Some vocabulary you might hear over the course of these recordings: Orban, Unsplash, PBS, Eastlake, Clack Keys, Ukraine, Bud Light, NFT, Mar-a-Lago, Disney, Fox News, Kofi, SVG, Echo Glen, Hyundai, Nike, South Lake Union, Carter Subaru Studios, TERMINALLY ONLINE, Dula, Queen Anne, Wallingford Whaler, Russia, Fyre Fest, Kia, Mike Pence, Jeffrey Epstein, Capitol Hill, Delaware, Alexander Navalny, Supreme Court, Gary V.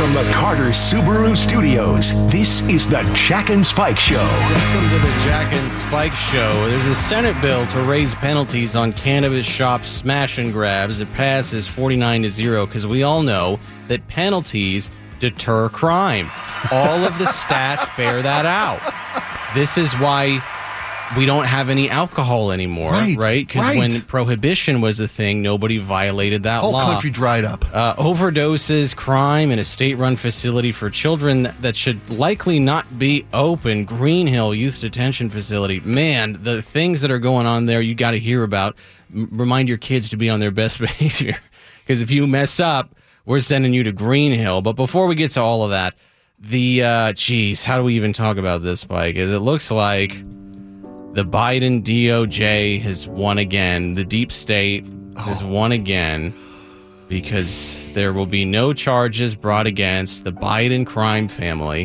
From the Carter Subaru Studios, this is the Jack and Spike Show. Welcome to the Jack and Spike Show. There's a Senate bill to raise penalties on cannabis shop smash and grabs. It passes 49-0 because we all know that penalties deter crime. All of the stats bear that out. This is why we don't have any alcohol anymore, right? Because when prohibition was a thing, nobody violated that law. Whole country dried up. Overdoses, crime, and a state-run facility for children that should likely not be open. Green Hill Youth Detention Facility. Man, the things that are going on there, you got to hear about. Remind your kids to be on their best behavior, because if you mess up, we're sending you to Green Hill. But before we get to all of that, the how do we even talk about this, Spike? Is it looks like the Biden DOJ has won again. The deep state has won again, because there will be no charges brought against the Biden crime family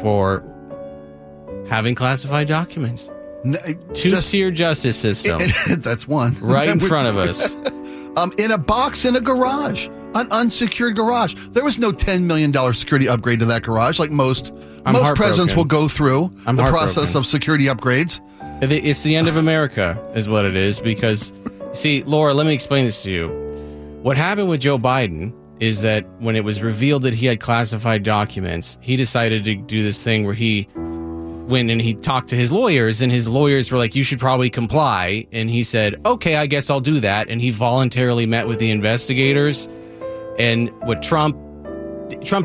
for having classified documents. Two-tier justice system. That's one. Right in front of us. In a box in a garage. An unsecured garage. There was no $10 million security upgrade to that garage, like most presidents will go through the process of security upgrades. It's the end of America, is what it is. Because, see, Laura, let me explain this to you. What happened with Joe Biden is that when it was revealed that he had classified documents, he decided to do this thing where he went and he talked to his lawyers, and his lawyers were like, you should probably comply. And he said, okay, I guess I'll do that. And he voluntarily met with the investigators. And what Trump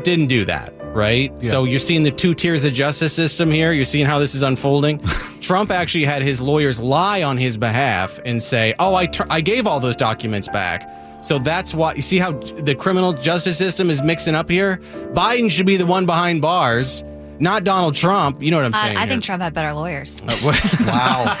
didn't do that, right? Yeah. So you're seeing the two tiers of justice system here. You're seeing how this is unfolding. Trump actually had his lawyers lie on his behalf and say, I gave all those documents back. So that's why you see how the criminal justice system is mixing up here. Biden should be the one behind bars, not Donald Trump. You know what I'm saying? I think Trump had better lawyers. Wow.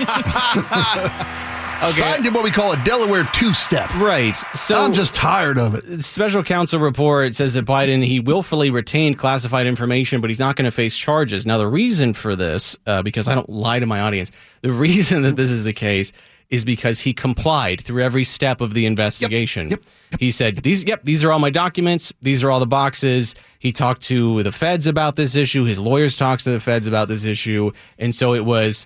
Okay. Biden did what we call a Delaware two-step. Right. So I'm just tired of it. Special counsel report says that Biden, he willfully retained classified information, but he's not going to face charges. Now, the reason for this, because I don't lie to my audience, the reason that this is the case is because he complied through every step of the investigation. Yep. He said, these are all my documents. These are all the boxes. He talked to the feds about this issue. His lawyers talked to the feds about this issue. And so it was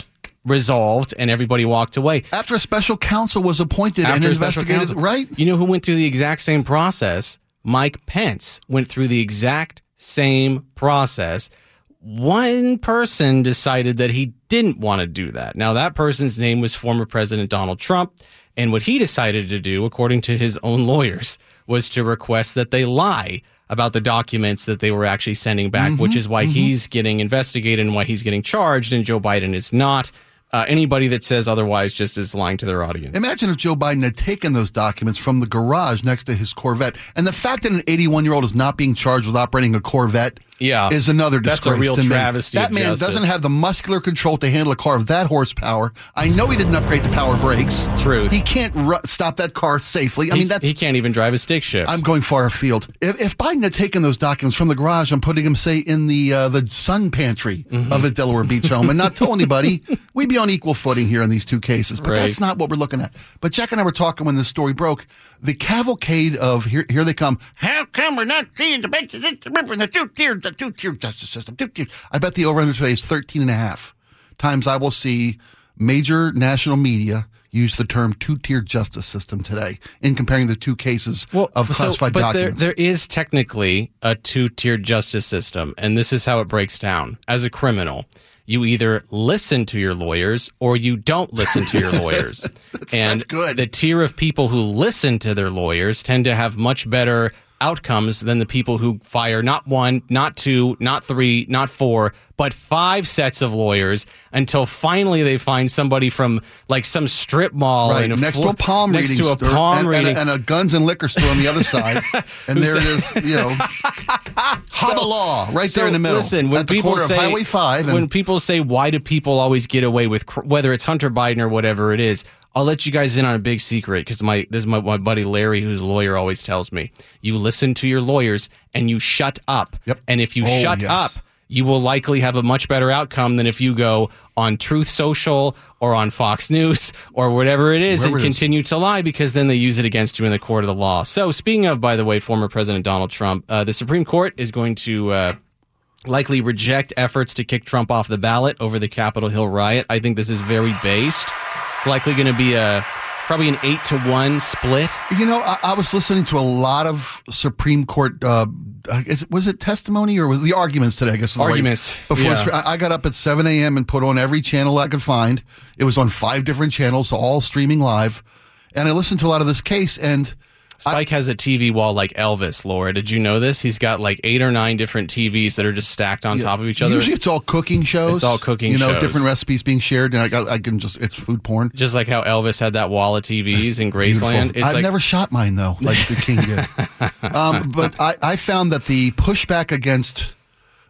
resolved, and everybody walked away. After a special counsel was appointed and investigated, right? You know who went through the exact same process? Mike Pence went through the exact same process. One person decided that he didn't want to do that. Now, that person's name was former President Donald Trump, and what he decided to do, according to his own lawyers, was to request that they lie about the documents that they were actually sending back, which is why he's getting investigated and why he's getting charged, and Joe Biden is not. Anybody that says otherwise just is lying to their audience. Imagine if Joe Biden had taken those documents from the garage next to his Corvette. And the fact that an 81-year-old is not being charged with operating a Corvette is another disgrace. That's a real travesty. That man doesn't have the muscular control to handle a car of that horsepower. I know he didn't upgrade the power brakes. Truth. He can't stop that car safely. He can't even drive a stick shift. I'm going far afield. If Biden had taken those documents from the garage and putting them, say, in the sun pantry of his Delaware Beach home and not told anybody, we'd be on equal footing here in these two cases. But that's not what we're looking at. But Jack and I were talking when this story broke. The cavalcade of here they come. How come we're not seeing the basis in the two-tier justice system? Two-tier. I bet the over-under today is 13.5 times I will see major national media use the term two-tier justice system today in comparing the two cases of classified documents. There is technically a two-tier justice system, and this is how it breaks down. As a criminal, you either listen to your lawyers or you don't listen to your lawyers. That's good. The tier of people who listen to their lawyers tend to have much better outcomes than the people who fire not one, not two, not three, not four, but five sets of lawyers until finally they find somebody from like some strip mall next to a palm reading and a guns and liquor store on the other side. And there it is, Hobalaw there in the middle. Listen, when people say Highway 5, when people say, why do people always get away with whether it's Hunter Biden or whatever it is? I'll let you guys in on a big secret, because my buddy Larry, who's a lawyer, always tells me, you listen to your lawyers and you shut up. Yep. And if you shut up, you will likely have a much better outcome than if you go on Truth Social or on Fox News or whatever it is and continue to lie, because then they use it against you in the court of the law. So speaking of, by the way, former President Donald Trump, the Supreme Court is going to likely reject efforts to kick Trump off the ballot over the Capitol Hill riot. I think this is very based. It's likely going to be probably an 8-1 split. You know, I was listening to a lot of Supreme Court, was it testimony or was the arguments today? I guess arguments. I got up at 7 a.m. and put on every channel I could find. It was on 5 different channels, all streaming live. And I listened to a lot of this case, and Spike has a TV wall like Elvis, Laura. Did you know this? He's got like 8 or 9 different TVs that are just stacked on top of each other. Usually it's all cooking shows. You know, different recipes being shared. And I can just, it's food porn. Just like how Elvis had that wall of TVs in Graceland. I've never shot mine, though, like the king did. But I found that the pushback against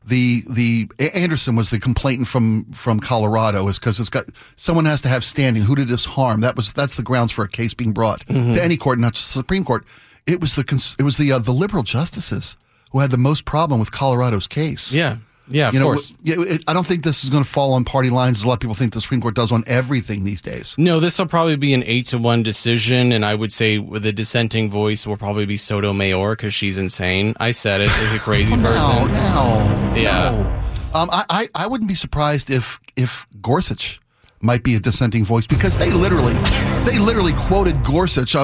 the Anderson was the complainant from Colorado is because it's got someone has to have standing. Who did this harm? That's the grounds for a case being brought to any court, not just the Supreme Court. It was the liberal justices who had the most problem with Colorado's case. Yeah, of course. I don't think this is going to fall on party lines, as a lot of people think the Supreme Court does on everything these days. No, this will probably be an 8-1 decision, and I would say the dissenting voice will probably be Sotomayor because she's insane. I said it. She's a crazy person. No. I wouldn't be surprised if Gorsuch might be a dissenting voice, because they literally quoted Gorsuch,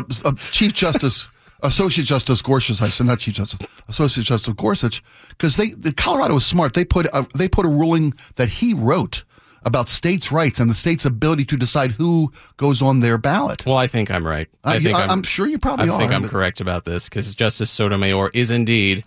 Chief Justice. Associate Justice Gorsuch, I said not Chief Justice, Associate Justice Gorsuch, because Colorado was smart. They put a ruling that he wrote about states' rights and the state's ability to decide who goes on their ballot. Well, I think I'm right. I'm sure you probably are. I think I'm correct about this, because Justice Sotomayor is indeed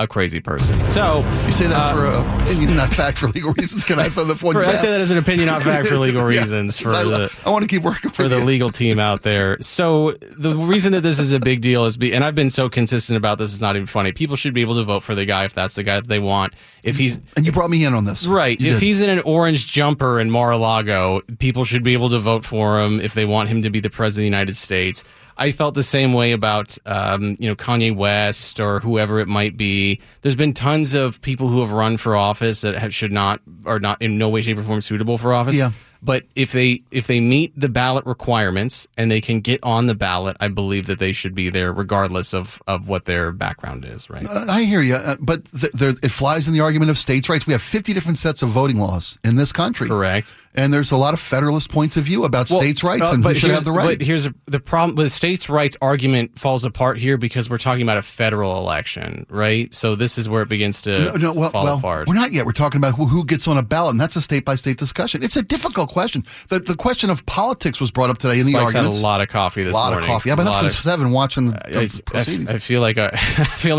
a crazy person. So you say that for an opinion, not fact, for legal reasons. Can I throw the point? I say that as an opinion, not fact, for legal reasons. I want to keep working for the legal team out there. So the reason that this is a big deal is, and I've been so consistent about this, it's not even funny. People should be able to vote for the guy if that's the guy that they want. You brought me in on this, right? If he's in an orange jumper in Mar-a-Lago, people should be able to vote for him if they want him to be the president of the United States. I felt the same way about, Kanye West or whoever it might be. There's been tons of people who have run for office that are not in no way, shape, or form suitable for office. Yeah. But if they meet the ballot requirements and they can get on the ballot, I believe that they should be there regardless of what their background is, right? I hear you, but it flies in the argument of states' rights. We have 50 different sets of voting laws in this country. Correct. And there's a lot of federalist points of view about states' rights and who should have the right. But here's the problem. The states' rights argument falls apart here because we're talking about a federal election, right? So this is where it begins to fall apart. We're not yet. We're talking about who gets on a ballot, and that's a state-by-state discussion. It's a difficult question. The question of politics was brought up today in the arguments. Spike's had a lot of coffee this morning. I've been up since 7 watching the proceedings. I feel like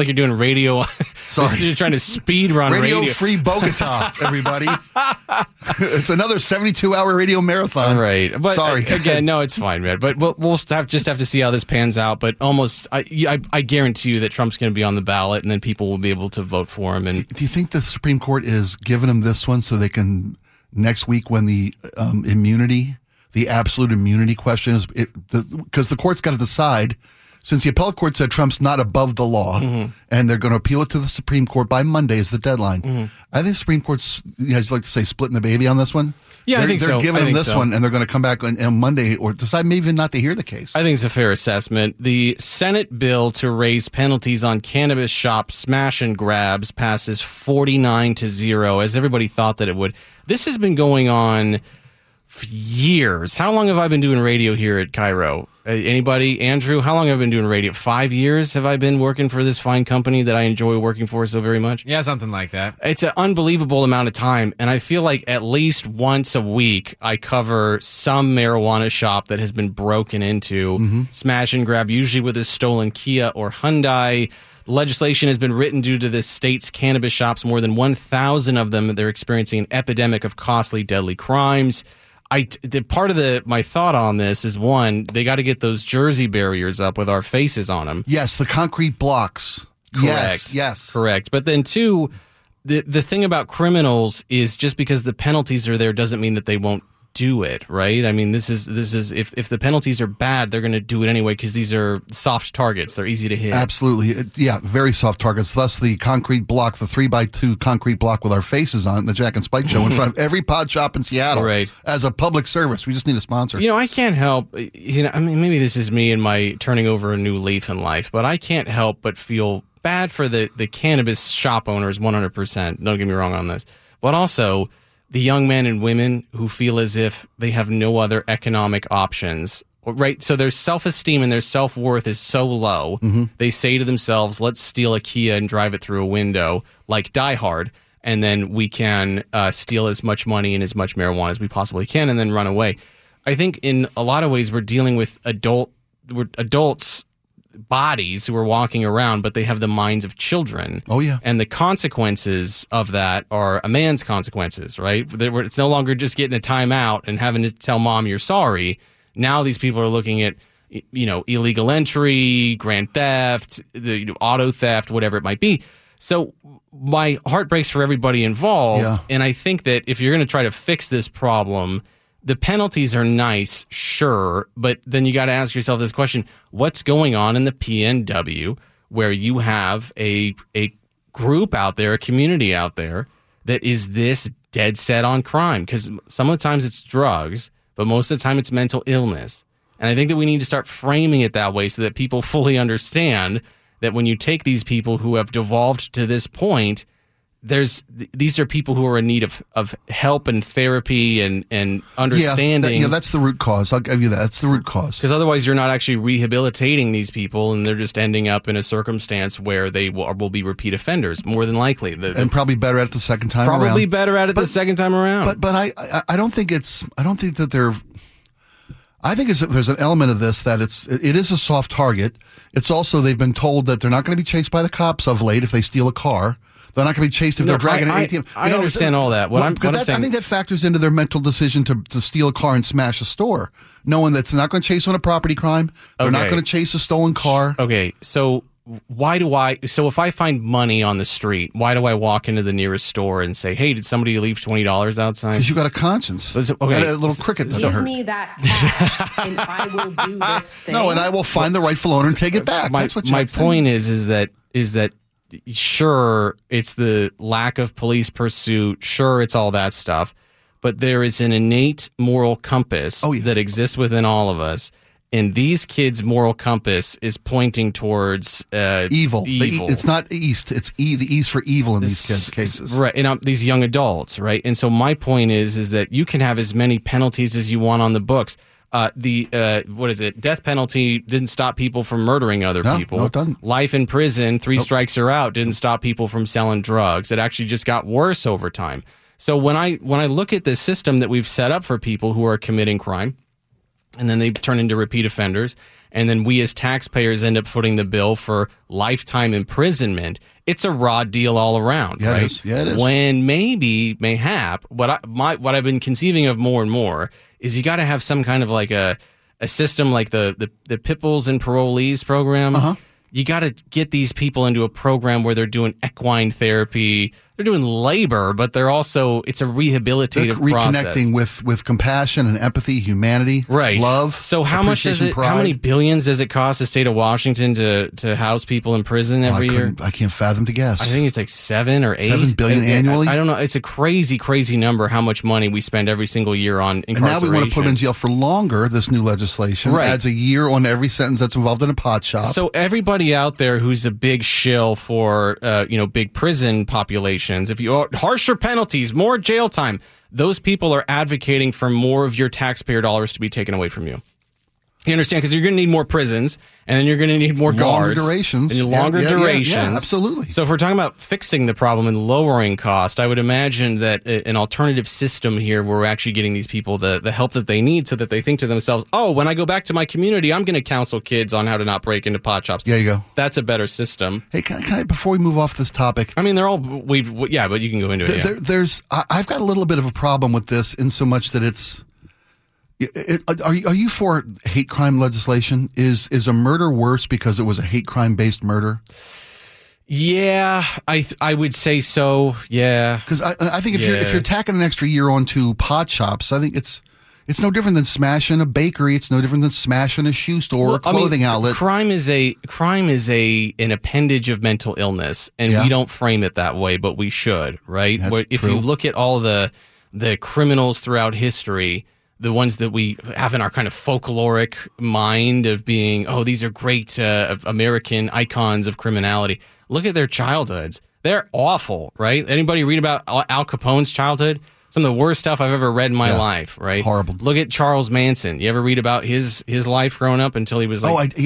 you're doing radio. Sorry. You're trying to speed run radio. Free Bogota, everybody. It's another 72-hour radio marathon. All right. But sorry. Again, no, it's fine, man. But we'll have to see how this pans out. But I guarantee you that Trump's going to be on the ballot, and then people will be able to vote for him. And do you think the Supreme Court is giving him this one so they can? Next week, when the absolute immunity question is, because the court's got to decide, since the appellate court said Trump's not above the law, and they're going to appeal it to the Supreme Court by Monday is the deadline. I think the Supreme Court's, as you like to say, splitting the baby on this one. Yeah, I think they're giving them this one, and they're going to come back on Monday or decide maybe not to hear the case. I think it's a fair assessment. The Senate bill to raise penalties on cannabis shop smash and grabs passes 49-0, as everybody thought that it would. This has been going on for years. How long have I been doing radio here at Cairo? Anybody? Andrew, how long have I been doing radio? 5 years have I been working for this fine company that I enjoy working for so very much? Yeah, something like that. It's an unbelievable amount of time, and I feel like at least once a week I cover some marijuana shop that has been broken into, smash and grab, usually with a stolen Kia or Hyundai. Legislation has been written due to the state's cannabis shops. More than 1,000 of them, they're experiencing an epidemic of costly, deadly crimes. My thought on this is, one, they got to get those jersey barriers up with our faces on them. Yes, the concrete blocks. Correct. Yes. Correct. But then, two, the thing about criminals is just because the penalties are there doesn't mean that they won't do it, right? I mean, this is if the penalties are bad, they're going to do it anyway because these are soft targets. They're easy to hit. Absolutely. Yeah, very soft targets. Thus the concrete block, the 3x2 concrete block with our faces on it, the Jack and Spike Show in front of every pod shop in Seattle, right, as a public service. We just need a sponsor. You know, I can't help, you know, I mean, maybe this is me and my turning over a new leaf in life, but I can't help but feel bad for the cannabis shop owners 100%. Don't get me wrong on this. But also the young men and women who feel as if they have no other economic options, right? So their self-esteem and their self-worth is so low. Mm-hmm. They say to themselves, let's steal a Kia and drive it through a window like Die Hard. And then we can steal as much money and as much marijuana as we possibly can and then run away. I think in a lot of ways we're dealing with adults' bodies who are walking around, but they have the minds of children. Oh, yeah. And the consequences of that are a man's consequences, right? It's no longer just getting a timeout and having to tell mom you're sorry. Now these people are looking at, you know, illegal entry, grand theft, auto theft, whatever it might be. So my heart breaks for everybody involved. Yeah. And I think that if you're going to try to fix this problem, the penalties are nice, sure, but then you got to ask yourself this question. What's going on in the PNW where you have a group out there, a community out there that is this dead set on crime? Because some of the times it's drugs, but most of the time it's mental illness. And I think that we need to start framing it that way so that people fully understand that when you take these people who have devolved to this point, these are people who are in need of help and therapy and understanding. Yeah, that's the root cause. I'll give you that. That's the root cause. Because otherwise you're not actually rehabilitating these people, and they're just ending up in a circumstance where they will be repeat offenders, more than likely. And probably better at it the second time around. Probably better at it the second time around. But I don't think it's – I don't think that they're – I think there's an element of this that it is a soft target. It's also they've been told that they're not going to be chased by the cops of late if they steal a car. They're not going to be chased if they're dragging an ATM. I understand all that. I think that factors into their mental decision to steal a car and smash a store, knowing that they're not going to chase on a property crime. They're not going to chase a stolen car. Okay, so so if I find money on the street, why do I walk into the nearest store and say, hey, did somebody leave $20 outside? Because you got a conscience. A little cricket. Give me that cash and I will do this thing. No, and I will find the rightful owner and take it back. That's what my point is that sure, it's the lack of police pursuit. Sure, it's all that stuff. But there is an innate moral compass that exists within all of us. And these kids' moral compass is pointing towards evil. It's not east. It's the east for evil in these kids' cases. Right. And these young adults, right? And so my point is that you can have as many penalties as you want on the books. Death penalty didn't stop people from murdering other people. No, it doesn't. Life in prison, three strikes are out, didn't stop people from selling drugs. It actually just got worse over time. So when I look at this system that we've set up for people who are committing crime, and then they turn into repeat offenders, and then we as taxpayers end up footing the bill for lifetime imprisonment, it's a raw deal all around, right? It is. When mayhap, what I've been conceiving of more and more is you got to have some kind of like a system like the Pipples and Parolees program. Uh-huh. You got to get these people into a program where they're doing equine therapy. They're doing labor, but they're also, it's a rehabilitative process. Reconnecting with compassion and empathy, humanity, right, love. So how much how many billions does it cost the state of Washington to house people in prison every year? I can't fathom to guess. I think it's like 7 or 8. 7 billion annually? I don't know. It's a crazy, crazy number how much money we spend every single year on incarceration. And now we want to put them in jail for longer, this new legislation. Right. Adds a year on every sentence that's involved in a pot shop. So everybody out there who's a big shill for, big prison population, if you harsher penalties, more jail time, those people are advocating for more of your taxpayer dollars to be taken away from you. You understand? Because you're going to need more prisons, and then you're going to need more guards. Longer durations. Yeah, absolutely. So if we're talking about fixing the problem and lowering cost, I would imagine that an alternative system here where we're actually getting these people the help that they need so that they think to themselves, oh, when I go back to my community, I'm going to counsel kids on how to not break into pot shops. There you go. That's a better system. Hey, can I, before we move off this topic. I mean, they're all, but you can go into it. I've got a little bit of a problem with this in so much that it's. Are you for hate crime legislation? Is a murder worse because it was a hate crime based murder? Yeah, I would say so. Yeah, because I think if you're tacking an extra year onto pot shops, I think it's It's no different than smashing a bakery. It's no different than smashing a shoe store or clothing outlet. Crime is an appendage of mental illness, and we don't frame it that way, but we should, right? If you look at all the criminals throughout history, the ones that we have in our kind of folkloric mind of being, oh, these are great American icons of criminality. Look at their childhoods. They're awful, right? Anybody read about Al Capone's childhood? Some of the worst stuff I've ever read in my life, right? Horrible. Look at Charles Manson. You ever read about his life growing up until he was like, for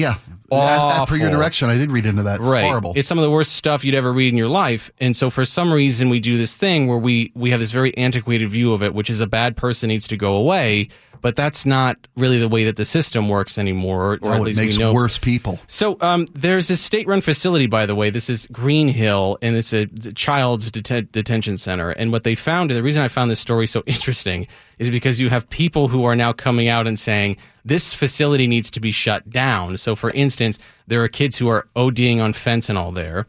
your direction, I did read into that. Right. Horrible. It's some of the worst stuff you'd ever read in your life. And so for some reason, we do this thing where we have this very antiquated view of it, which is a bad person needs to go away. But that's not really the way that the system works anymore. Or at least it makes worse people. So there's a state-run facility, by the way. This is Green Hill, and it's a child's detention center. And what they found, the reason I found this story so interesting, is because you have people who are now coming out and saying, this facility needs to be shut down. So, for instance, there are kids who are ODing on fentanyl there.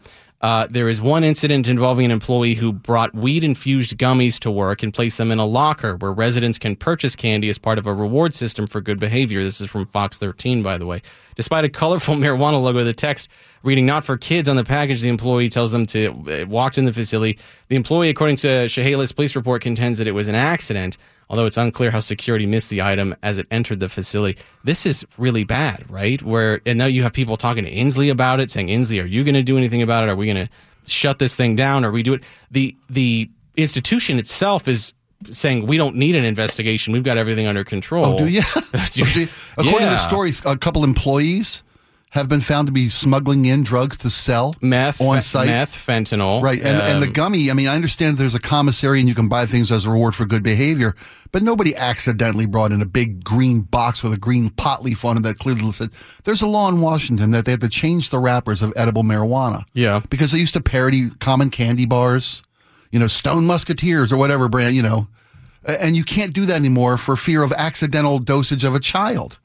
There is one incident involving an employee who brought weed-infused gummies to work and placed them in a locker where residents can purchase candy as part of a reward system for good behavior. This is from Fox 13, by the way. Despite a colorful marijuana logo, the text reading "not for kids" on the package, the employee tells them to walk in the facility. The employee, according to Chehalis police report, contends that it was an accident, although it's unclear how security missed the item as it entered the facility. This is really bad, right? And now you have people talking to Inslee about it, saying, Inslee, are you going to do anything about it? Are we going to shut this thing down? Are we do it? The institution itself is saying, we don't need an investigation. We've got everything under control. Oh, do you? According to the stories, a couple employees have been found to be smuggling in drugs to sell meth on site. Meth, fentanyl. Right. And the gummy, I mean, I understand there's a commissary and you can buy things as a reward for good behavior, but nobody accidentally brought in a big green box with a green pot leaf on it that clearly said, there's a law in Washington that they had to change the wrappers of edible marijuana. Yeah. Because they used to parody common candy bars, Stone Musketeers or whatever brand, and you can't do that anymore for fear of accidental dosage of a child.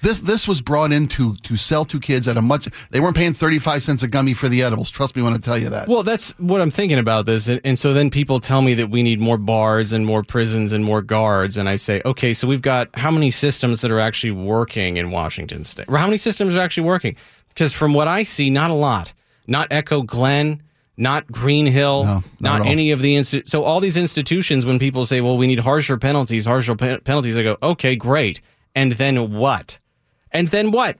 This was brought in to sell to kids at a much. They weren't paying 35 cents a gummy for the edibles. Trust me when I tell you that. Well, that's what I'm thinking about this. And so then people tell me that we need more bars and more prisons and more guards. And I say, okay, so we've got how many systems that are actually working in Washington State? Or how many systems are actually working? Because from what I see, not a lot. Not Echo Glen. Not Green Hill, not any of the institutions. So all these institutions, when people say, well, we need harsher penalties, I go, okay, great. And then what?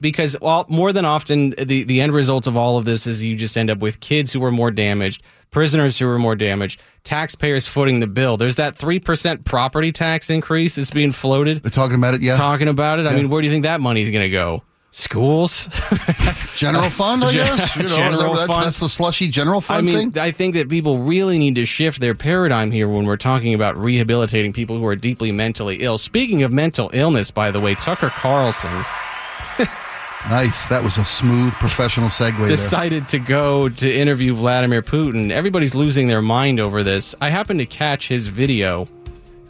Because more than often, the end result of all of this is you just end up with kids who are more damaged, prisoners who are more damaged, taxpayers footing the bill. There's that 3% property tax increase that's being floated. They're talking about it, yeah. Yeah. I mean, where do you think that money's going to go? Schools? General fund, I guess? General fund. That's the slushy general fund thing? I think that people really need to shift their paradigm here when we're talking about rehabilitating people who are deeply mentally ill. Speaking of mental illness, by the way, Tucker Carlson... Nice. That was a smooth professional segue. Decided to go to interview Vladimir Putin. Everybody's losing their mind over this. I happened to catch his video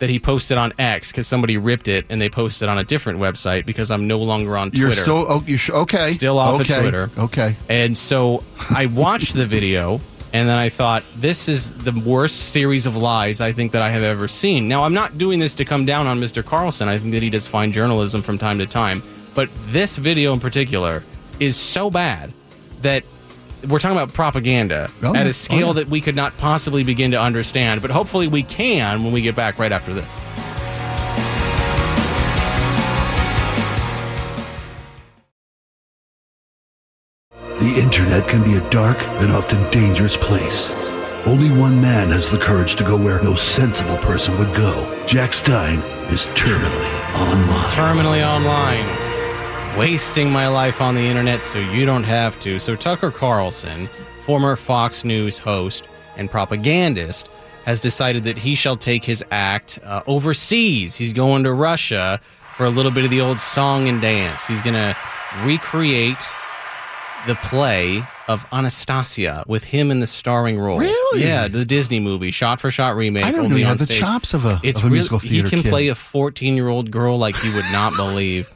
that he posted on X because somebody ripped it and they posted on a different website because I'm no longer on Twitter. You're okay. Still off of Twitter. Okay. And so I watched the video and then I thought, this is the worst series of lies I think that I have ever seen. Now, I'm not doing this to come down on Mr. Carlson. I think that he does fine journalism from time to time. But this video in particular is so bad that we're talking about propaganda at a scale that we could not possibly begin to understand. But hopefully we can when we get back right after this. The internet can be a dark and often dangerous place. Only one man has the courage to go where no sensible person would go. Jack Stein is terminally online. Wasting my life on the internet so you don't have to. So Tucker Carlson, former Fox News host and propagandist, has decided that he shall take his act overseas. He's going to Russia for a little bit of the old song and dance. He's going to recreate the play of Anastasia with him in the starring role. Really? Yeah, the Disney movie, shot for shot remake. I don't know, he had the chops of a musical theater kid. He can play a 14-year-old girl like you would not believe.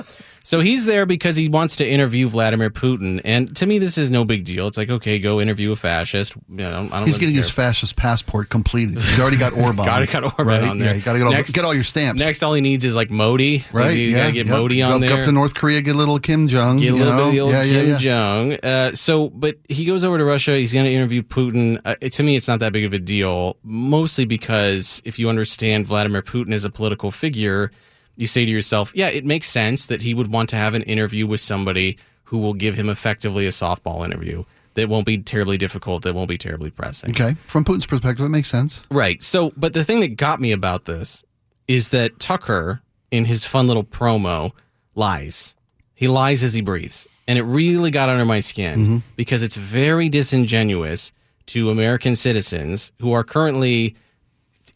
So he's there because he wants to interview Vladimir Putin. And to me, this is no big deal. It's like, okay, go interview a fascist. You know, he's getting his fascist passport completed. He's already got Orban. On there. Yeah, you got to get all your stamps. Next, all he needs is like Modi. Right. You got to get Modi on there. Go up to North Korea, get a little Kim Jong. Get a little bit of the old Kim Jong. But he goes over to Russia. He's going to interview Putin. To me, it's not that big of a deal, mostly because if you understand Vladimir Putin as a political figure, you say to yourself, yeah, it makes sense that he would want to have an interview with somebody who will give him effectively a softball interview that won't be terribly difficult, that won't be terribly pressing. Okay. From Putin's perspective, it makes sense. Right. So, but the thing that got me about this is that Tucker, in his fun little promo, lies. He lies as he breathes. And it really got under my skin because it's very disingenuous to American citizens who are currently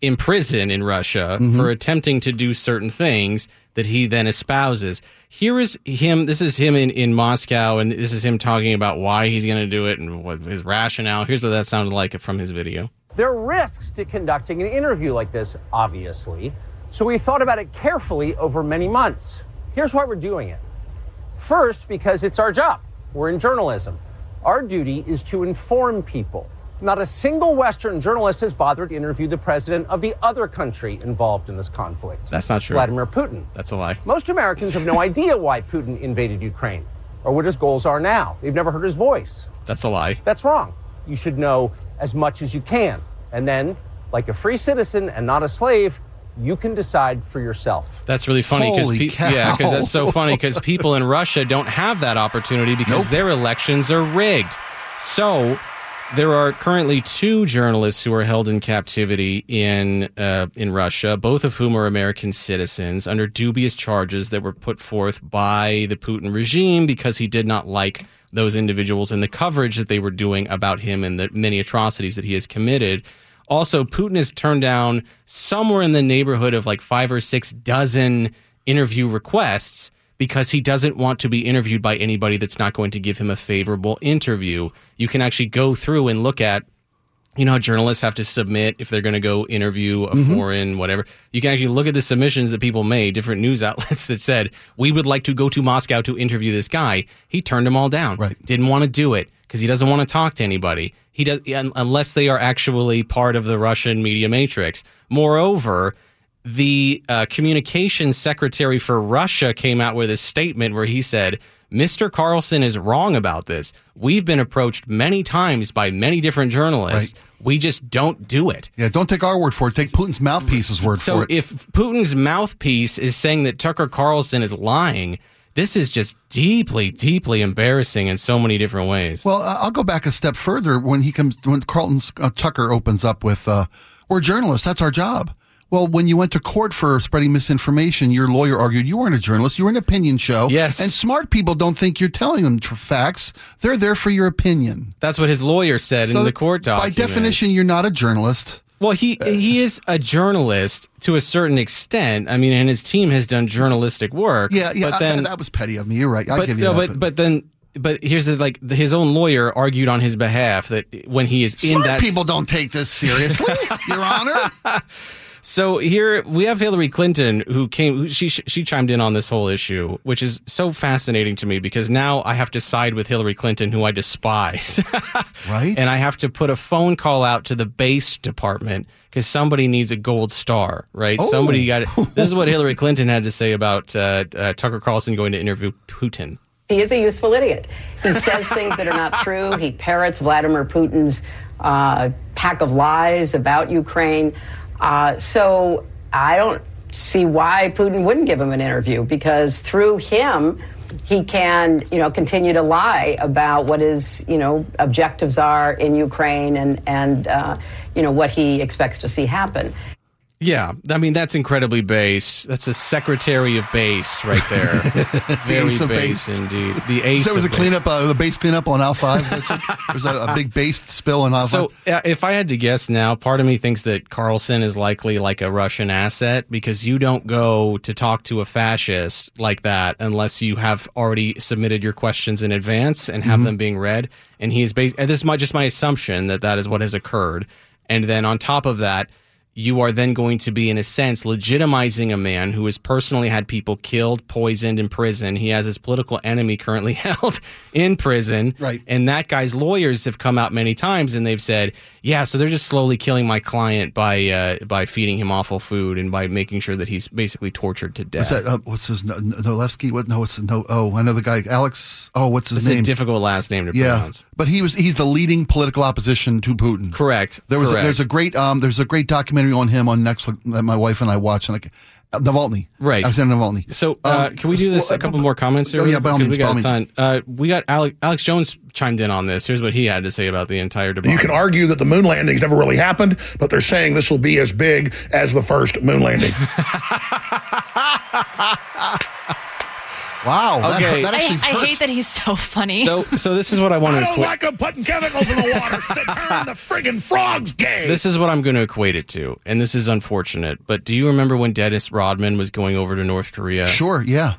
in prison in Russia for attempting to do certain things that he then espouses. Here is him. This is him in Moscow, and this is him talking about why he's going to do it and what his rationale. Here's what that sounded like from his video. There are risks to conducting an interview like this, obviously, so we thought about it carefully over many months. Here's why we're doing it. First, because it's our job. We're in journalism. Our duty is to inform people. Not a single Western journalist has bothered to interview the president of the other country involved in this conflict. That's not true. Vladimir Putin. That's a lie. Most Americans have no idea why Putin invaded Ukraine or what his goals are now. They've never heard his voice. That's a lie. That's wrong. You should know as much as you can. And then, like a free citizen and not a slave, you can decide for yourself. That's really funny because that's so funny because people in Russia don't have that opportunity because their elections are rigged. So there are currently two journalists who are held in captivity in Russia, both of whom are American citizens under dubious charges that were put forth by the Putin regime because he did not like those individuals and the coverage that they were doing about him and the many atrocities that he has committed. Also, Putin has turned down somewhere in the neighborhood of like 5 or 6 dozen interview requests because he doesn't want to be interviewed by anybody that's not going to give him a favorable interview. You can actually go through and look at, you know, how journalists have to submit if they're going to go interview a foreign whatever. You can actually look at the submissions that people made, different news outlets that said, we would like to go to Moscow to interview this guy. He turned them all down. Right. Didn't want to do it because he doesn't want to talk to anybody. He does, unless they are actually part of the Russian media matrix. Moreover, the communications secretary for Russia came out with a statement where he said, Mr. Carlson is wrong about this. We've been approached many times by many different journalists. Right. We just don't do it. Yeah, don't take our word for it. Take Putin's mouthpiece's word for it. So if Putin's mouthpiece is saying that Tucker Carlson is lying, this is just deeply, deeply embarrassing in so many different ways. Well, I'll go back a step further when Tucker opens up with, we're journalists, that's our job. Well, when you went to court for spreading misinformation, your lawyer argued you weren't a journalist. You were an opinion show. Yes. And smart people don't think you're telling them facts. They're there for your opinion. That's what his lawyer said in the court document. By definition, you're not a journalist. Well, he is a journalist to a certain extent. I mean, and his team has done journalistic work. Yeah, but then, that was petty of me. You're right. I'll give you that. But here's his own lawyer argued on his behalf that when he is smart in that... Smart people don't take this seriously, Your Honor. So here we have Hillary Clinton, she chimed in on this whole issue, which is so fascinating to me because now I have to side with Hillary Clinton, who I despise. Right. And I have to put a phone call out to the base department because somebody needs a gold star, right? Oh. Somebody got it. This is what Hillary Clinton had to say about Tucker Carlson going to interview Putin. He is a useful idiot. He says things that are not true. He parrots Vladimir Putin's pack of lies about Ukraine. So I don't see why Putin wouldn't give him an interview, because through him, he can, continue to lie about what his, objectives are in Ukraine and what he expects to see happen. Yeah, I mean, that's incredibly based. That's a secretary of based right there. Very based indeed. The ace. So there was a base cleanup on aisle 5. There was a big based spill on aisle 5. So if I had to guess now, part of me thinks that Carlson is likely like a Russian asset, because you don't go to talk to a fascist like that unless you have already submitted your questions in advance and have them being read. And this is just my assumption that is what has occurred. And then on top of that, you are then going to be, in a sense, legitimizing a man who has personally had people killed, poisoned, in prison. He has his political enemy currently held in prison. Right. And that guy's lawyers have come out many times and they've said, yeah, so they're just slowly killing my client by feeding him awful food and by making sure that he's basically tortured to death. What's that? What's his name? Nolevsky? What? No, it's no. Oh, I know the guy. Alex. Oh, what's his name? It's a difficult last name to pronounce. But he's the leading political opposition to Putin. Correct. There's a great documentary on him on Netflix that my wife and I watched. Navalny. Right. Alexander Navalny. So can we do this a couple more comments here? Oh, yeah, by all means. We got Alex Jones chimed in on this. Here's what he had to say about the entire debate. You could argue that the moon landings never really happened, but they're saying this will be as big as the first moon landing. Wow. Okay. That actually hurts. I hate that he's so funny. So this is what I want to equate. I don't like him putting chemicals in the water that turn the friggin' frogs gay. This is what I'm going to equate it to, and this is unfortunate, but do you remember when Dennis Rodman was going over to North Korea? Sure, yeah.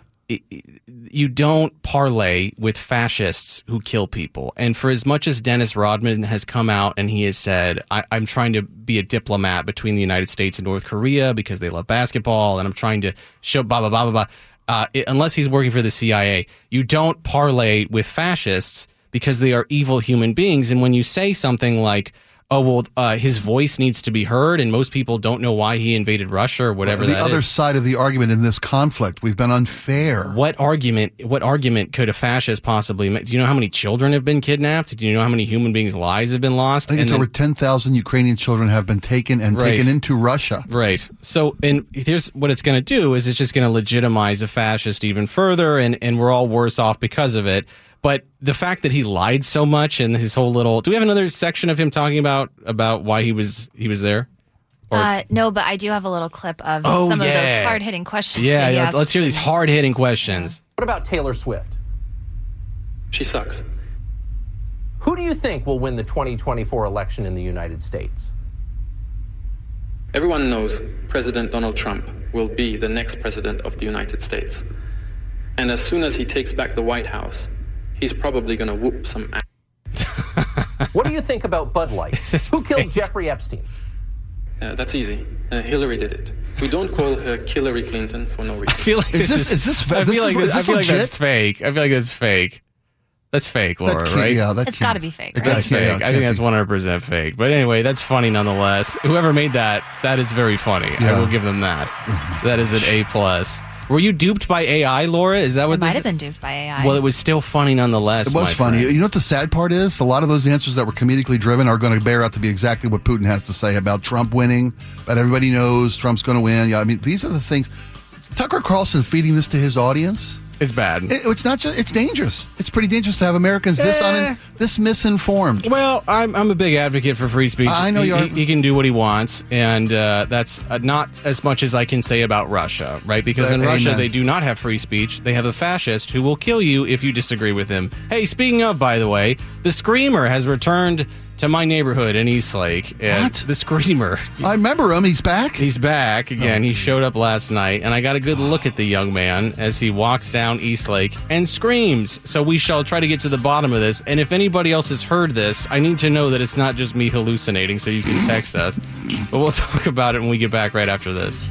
You don't parlay with fascists who kill people. And for as much as Dennis Rodman has come out and he has said, I'm trying to be a diplomat between the United States and North Korea because they love basketball, and I'm trying to show blah, blah, blah, blah, blah. Unless he's working for the CIA, you don't parlay with fascists because they are evil human beings. And when you say something like, oh, well, his voice needs to be heard and most people don't know why he invaded Russia or whatever that is. The other side of the argument in this conflict, we've been unfair. What argument could a fascist possibly make? Do you know how many children have been kidnapped? Do you know how many human beings' lives have been lost? I think over 10,000 Ukrainian children have been taken and taken into Russia. Right. So, and here's what it's going to do is it's just going to legitimize a fascist even further, and we're all worse off because of it. But the fact that he lied so much and his whole little... Do we have another section of him talking about why he was there? No, but I do have a little clip of some of those hard-hitting questions. Yeah, let's hear these hard-hitting questions. What about Taylor Swift? She sucks. Who do you think will win the 2024 election in the United States? Everyone knows President Donald Trump will be the next president of the United States. And as soon as he takes back the White House... he's probably going to whoop some ass. What do you think about Bud Light? Who killed Jeffrey Epstein? That's easy. Hillary did it. We don't call her Hillary Clinton for no reason. I feel like that's fake. I feel like that's fake. That's fake, Laura, right? Yeah, it's got to be fake. Right? That's fake. I think that's 100% fake. But anyway, that's funny nonetheless. Whoever made that is very funny. Yeah. I will give them that. Oh, that is an A+. Were you duped by AI, Laura? Is that what this might have been duped by AI? Well, it was still funny nonetheless. It was funny. You know what the sad part is? A lot of those answers that were comedically driven are going to bear out to be exactly what Putin has to say about Trump winning, but everybody knows Trump's going to win. Yeah, I mean, these are the things. Tucker Carlson feeding this to his audience. It's bad. It's not just. It's dangerous. It's pretty dangerous to have Americans this misinformed. Well, I'm a big advocate for free speech. I know you are. He can do what he wants, and that's not as much as I can say about Russia, right? Because in Russia they do not have free speech. They have a fascist who will kill you if you disagree with him. Hey, speaking of, by the way, the Screamer has returned to my neighborhood in Eastlake. What? The Screamer. I remember him. He's back? He's back again. He showed up last night, and I got a good look at the young man as he walks down Eastlake and screams. So we shall try to get to the bottom of this, and if anybody else has heard this, I need to know that it's not just me hallucinating, so you can text us. But we'll talk about it when we get back right after this.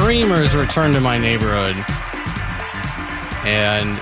Screamers returned to my neighborhood, and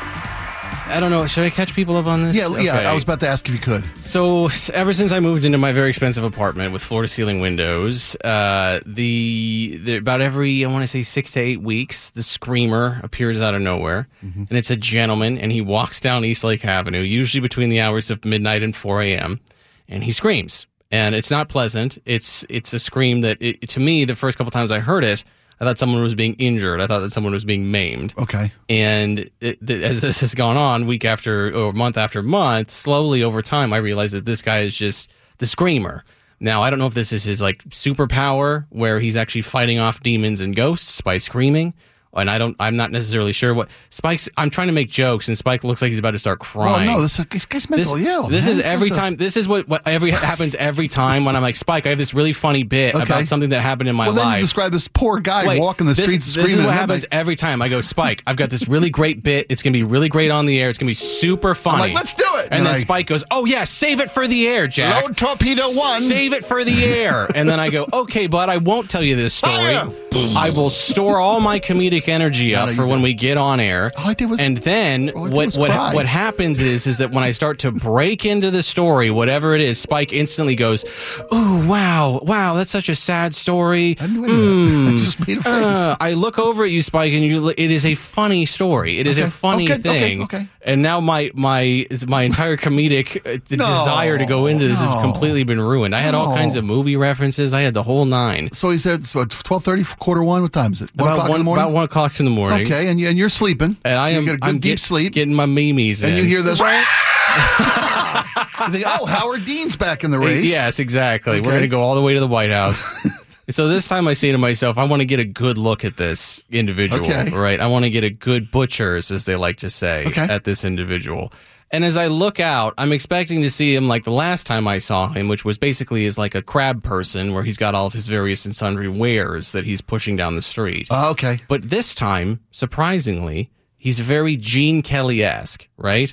I don't know, should I catch people up on this? Yeah, okay. I was about to ask if you could. So ever since I moved into my very expensive apartment with floor-to-ceiling windows, about every, I want to say, 6 to 8 weeks, the Screamer appears out of nowhere, and it's a gentleman, and he walks down Eastlake Avenue, usually between the hours of midnight and 4 a.m., and he screams, and it's not pleasant. It's a scream that, to me, the first couple times I heard it, I thought someone was being injured. I thought that someone was being maimed. Okay. And as this has gone on week after, or month after month, slowly over time, I realized that this guy is just the Screamer. Now, I don't know if this is his, like, superpower where he's actually fighting off demons and ghosts by screaming, And I'm not necessarily sure what Spike's. I'm trying to make jokes, and Spike looks like he's about to start crying. Well, no, this guy's mental ill. This is every time. This is what happens every time when I'm like, Spike, I have this really funny bit about something that happened in my life. Well, then you describe this poor guy walking the streets screaming. This is what happens every time. I go, Spike, I've got this really great bit. It's going to be really great on the air. It's going to be super funny. I'm like, let's do it. And then Spike goes, oh yeah, save it for the air, Jack. Load torpedo one. Save it for the air. And then I go, okay, bud, I won't tell you this story. I will store all my comedic energy up for when we get on air. All I did was, and then what happens is that when I start to break into the story, whatever it is, Spike instantly goes, "Oh wow, that's such a sad story." I just made a face. I look over at you, Spike, and it is a funny story. It is a funny thing. Okay. And now my entire comedic desire to go into this has completely been ruined. I had all kinds of movie references. I had the whole nine. So he said 12:30, 1:45. What time is it? 1 o'clock in the morning. About 1 o'clock in the morning. Okay, and you're sleeping. And I am. You get a good deep sleep. Getting my memes in. And you hear this. You think, oh, Howard Dean's back in the race. Yes, exactly. Okay. We're going to go all the way to the White House. So this time I say to myself, I want to get a good look at this individual. Okay. Right? I want to get a good butchers, as they like to say, at this individual. And as I look out, I'm expecting to see him like the last time I saw him, which was basically is like a crab person where he's got all of his various and sundry wares that he's pushing down the street. Oh, okay. But this time, surprisingly, he's very Gene Kelly-esque, right?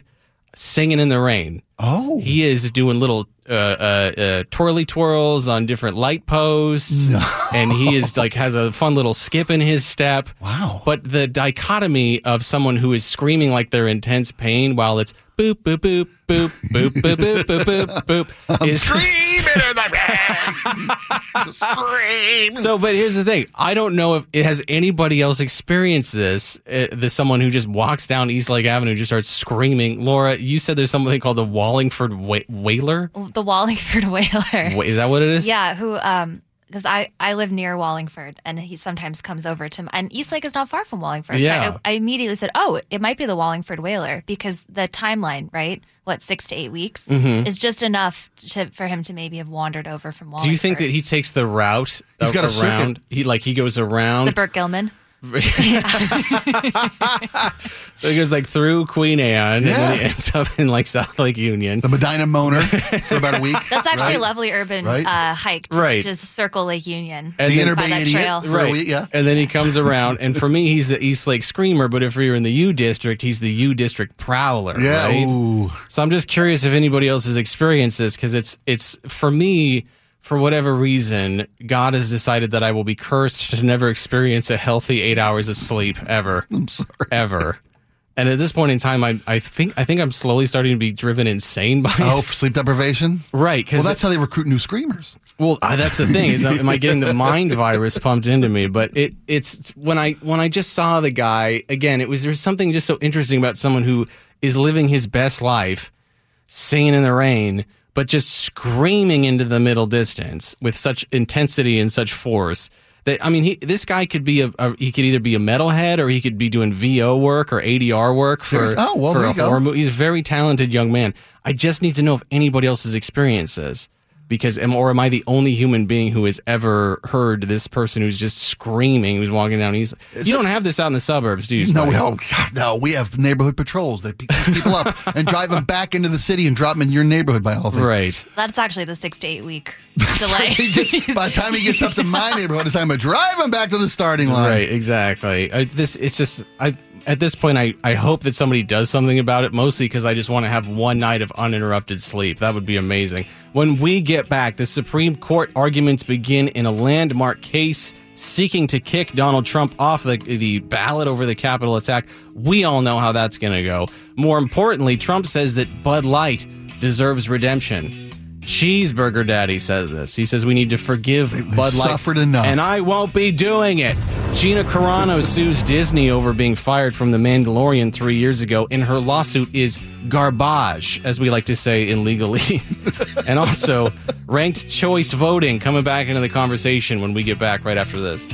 Singing in the Rain. Oh. He is doing little twirly twirls on different light posts. No. And he is like has a fun little skip in his step. Wow. But the dichotomy of someone who is screaming like they're intense pain while it's boop, boop, boop, boop, boop, boop, boop, boop, boop, boop. Is screaming in the rain. Scream. So, but here's the thing. I don't know if it has anybody else experienced this. This someone who just walks down Eastlake Avenue and just starts screaming. Laura, you said there's something called the Wallingford Whaler? The Wallingford Whaler. Is that what it is? Yeah, who... Because I live near Wallingford, and he sometimes comes over to me. And Eastlake is not far from Wallingford. Yeah. So I immediately said, oh, it might be the Wallingford Whaler, because the timeline, right, 6 to 8 weeks, is just enough for him to maybe have wandered over from Wallingford. Do you think that he takes the route around? He goes around. The Burt Gilman. So he goes like through Queen Anne and then he ends up in like South Lake Union, the Medina Mona for about a week. That's actually a lovely urban hike to just circle Lake Union and the Inner Bay Idiot for a week, and then he comes around, and for me he's the Eastlake Screamer, but if you're in the U District, he's the U District Prowler. So I'm just curious if anybody else has experienced this, because it's for me. For whatever reason, God has decided that I will be cursed to never experience a healthy 8 hours of sleep ever. I'm sorry. Ever. And at this point in time, I think I'm slowly starting to be driven insane by it. Oh, for sleep deprivation? Right. Well, that's how they recruit new screamers. Well, that's the thing. Am I getting the mind virus pumped into me? But it's when I just saw the guy, again, there was something just so interesting about someone who is living his best life, singing in the rain, but just screaming into the middle distance with such intensity and such force that, I mean, this guy could be he could either be a metalhead, or he could be doing VO work or ADR work for a horror movie. He's a very talented young man. I just need to know if anybody else has experienced this, because am I the only human being who has ever heard this person who's just screaming, who's walking down Eastlake? You don't have this out in the suburbs, do you? No, we have neighborhood patrols that pick people up and drive them back into the city and drop them in your neighborhood by all things. Right. That's actually the 6 to 8 week delay. By the time he gets up to my neighborhood, it's time to drive him back to the starting line. Right, exactly. At this point, I hope that somebody does something about it, mostly because I just want to have one night of uninterrupted sleep. That would be amazing. When we get back, the Supreme Court arguments begin in a landmark case seeking to kick Donald Trump off the ballot over the Capitol attack. We all know how that's going to go. More importantly, Trump says that Bud Light deserves redemption. Cheeseburger Daddy says this. He says we need to forgive Bud Light. Suffered enough. And I won't be doing it. Gina Carano sues Disney over being fired from The Mandalorian 3 years ago, and her lawsuit is garbage, as we like to say in legalese. And also, ranked choice voting coming back into the conversation when we get back right after this.